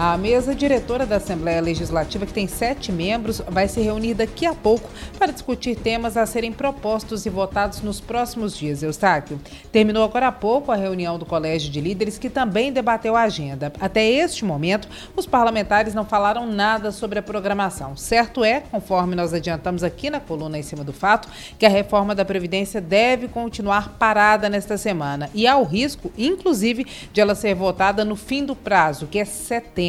A mesa diretora da Assembleia Legislativa, que tem 7 membros, vai se reunir daqui a pouco para discutir temas a serem propostos e votados nos próximos dias, Eustáquio. Terminou agora há pouco a reunião do Colégio de Líderes, que também debateu a agenda. Até este momento, os parlamentares não falaram nada sobre a programação. Certo é, conforme nós adiantamos aqui na coluna em cima do fato, que a reforma da Previdência deve continuar parada nesta semana. E há o risco, inclusive, de ela ser votada no fim do prazo, que é setembro.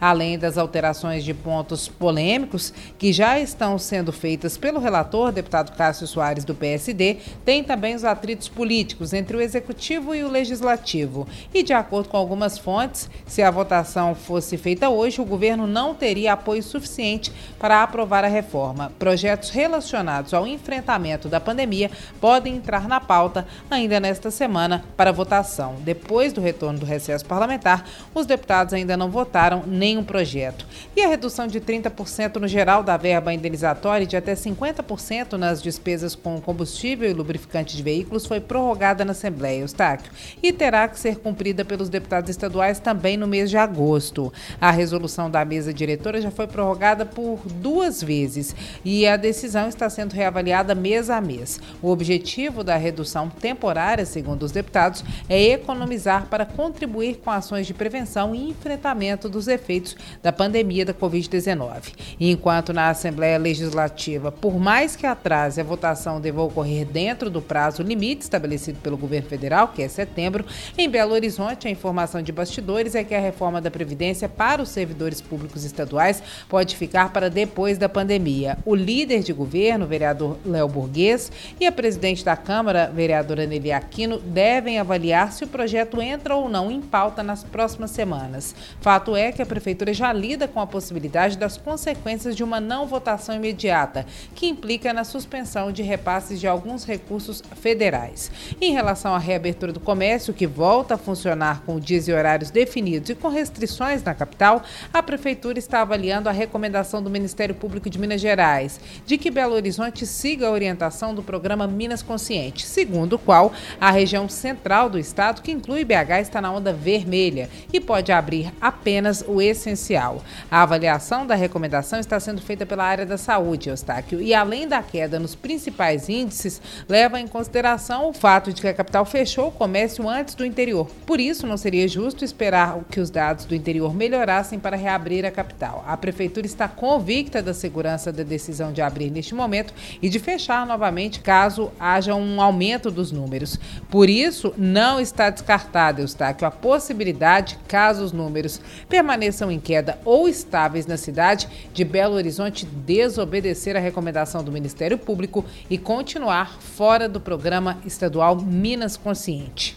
Além das alterações de pontos polêmicos que já estão sendo feitas pelo relator, deputado Cássio Soares, do PSD, tem também os atritos políticos entre o Executivo e o Legislativo. E, de acordo com algumas fontes, se a votação fosse feita hoje, o governo não teria apoio suficiente para aprovar a reforma. Projetos relacionados ao enfrentamento da pandemia podem entrar na pauta ainda nesta semana para votação. Depois do retorno do recesso parlamentar, os deputados ainda não votaram nenhum projeto. E a redução de 30% no geral da verba indenizatória e de até 50% nas despesas com combustível e lubrificante de veículos foi prorrogada na Assembleia, Eustáquio, e terá que ser cumprida pelos deputados estaduais também no mês de agosto. A resolução da mesa diretora já foi prorrogada por 2 vezes e a decisão está sendo reavaliada mês a mês. O objetivo da redução temporária, segundo os deputados, é economizar para contribuir com ações de prevenção e enfrentamento dos efeitos da pandemia da Covid-19. Enquanto na Assembleia Legislativa, por mais que atrase, a votação deva ocorrer dentro do prazo limite estabelecido pelo governo federal, que é setembro, em Belo Horizonte, a informação de bastidores é que a reforma da Previdência para os servidores públicos estaduais pode ficar para depois da pandemia. O líder de governo, o vereador Léo Burgues, e a presidente da Câmara, vereadora Nelly Aquino, devem avaliar se o projeto entra ou não em pauta nas próximas semanas. Fato é que a Prefeitura já lida com a possibilidade das consequências de uma não votação imediata, que implica na suspensão de repasses de alguns recursos federais. Em relação à reabertura do comércio, que volta a funcionar com dias e horários definidos e com restrições na capital, a Prefeitura está avaliando a recomendação do Ministério Público de Minas Gerais de que Belo Horizonte siga a orientação do programa Minas Consciente, segundo o qual a região central do estado, que inclui BH, está na onda vermelha e pode abrir apenas o essencial. A avaliação da recomendação está sendo feita pela área da saúde, Eustáquio, e além da queda nos principais índices, leva em consideração o fato de que a capital fechou o comércio antes do interior. Por isso, não seria justo esperar que os dados do interior melhorassem para reabrir a capital. A Prefeitura está convicta da segurança da decisão de abrir neste momento e de fechar novamente caso haja um aumento dos números. Por isso, não está descartada, Eustáquio, a possibilidade, caso os números permaneçam em queda ou estáveis na cidade, de Belo Horizonte desobedecer a recomendação do Ministério Público e continuar fora do programa estadual Minas Consciente.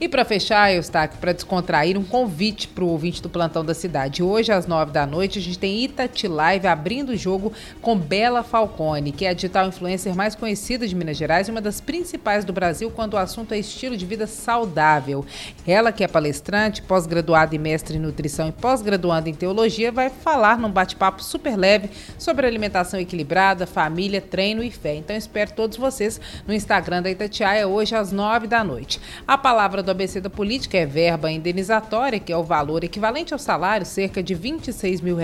E para fechar, Eustáquio, para descontrair, um convite para o ouvinte do Plantão da Cidade. Hoje, às 21h, a gente tem Itatiaia Live abrindo o jogo com Bela Falcone, que é a digital influencer mais conhecida de Minas Gerais e uma das principais do Brasil quando o assunto é estilo de vida saudável. Ela, que é palestrante, pós-graduada e mestre em nutrição e pós-graduanda em teologia, vai falar num bate-papo super leve sobre alimentação equilibrada, família, treino e fé. Então, espero todos vocês no Instagram da Itatiaia hoje, às 21h. A palavra do ABC da Política é verba indenizatória, que é o valor equivalente ao salário, cerca de R$26 mil,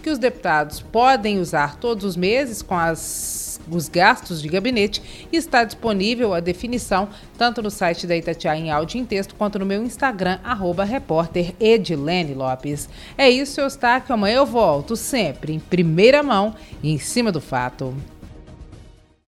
que os deputados podem usar todos os meses com os gastos de gabinete, e está disponível a definição tanto no site da Itatiaia em áudio e em texto, quanto no meu Instagram, @repórter Edilene Lopes. É isso, Eustáquio. Amanhã eu volto sempre em primeira mão e em cima do fato.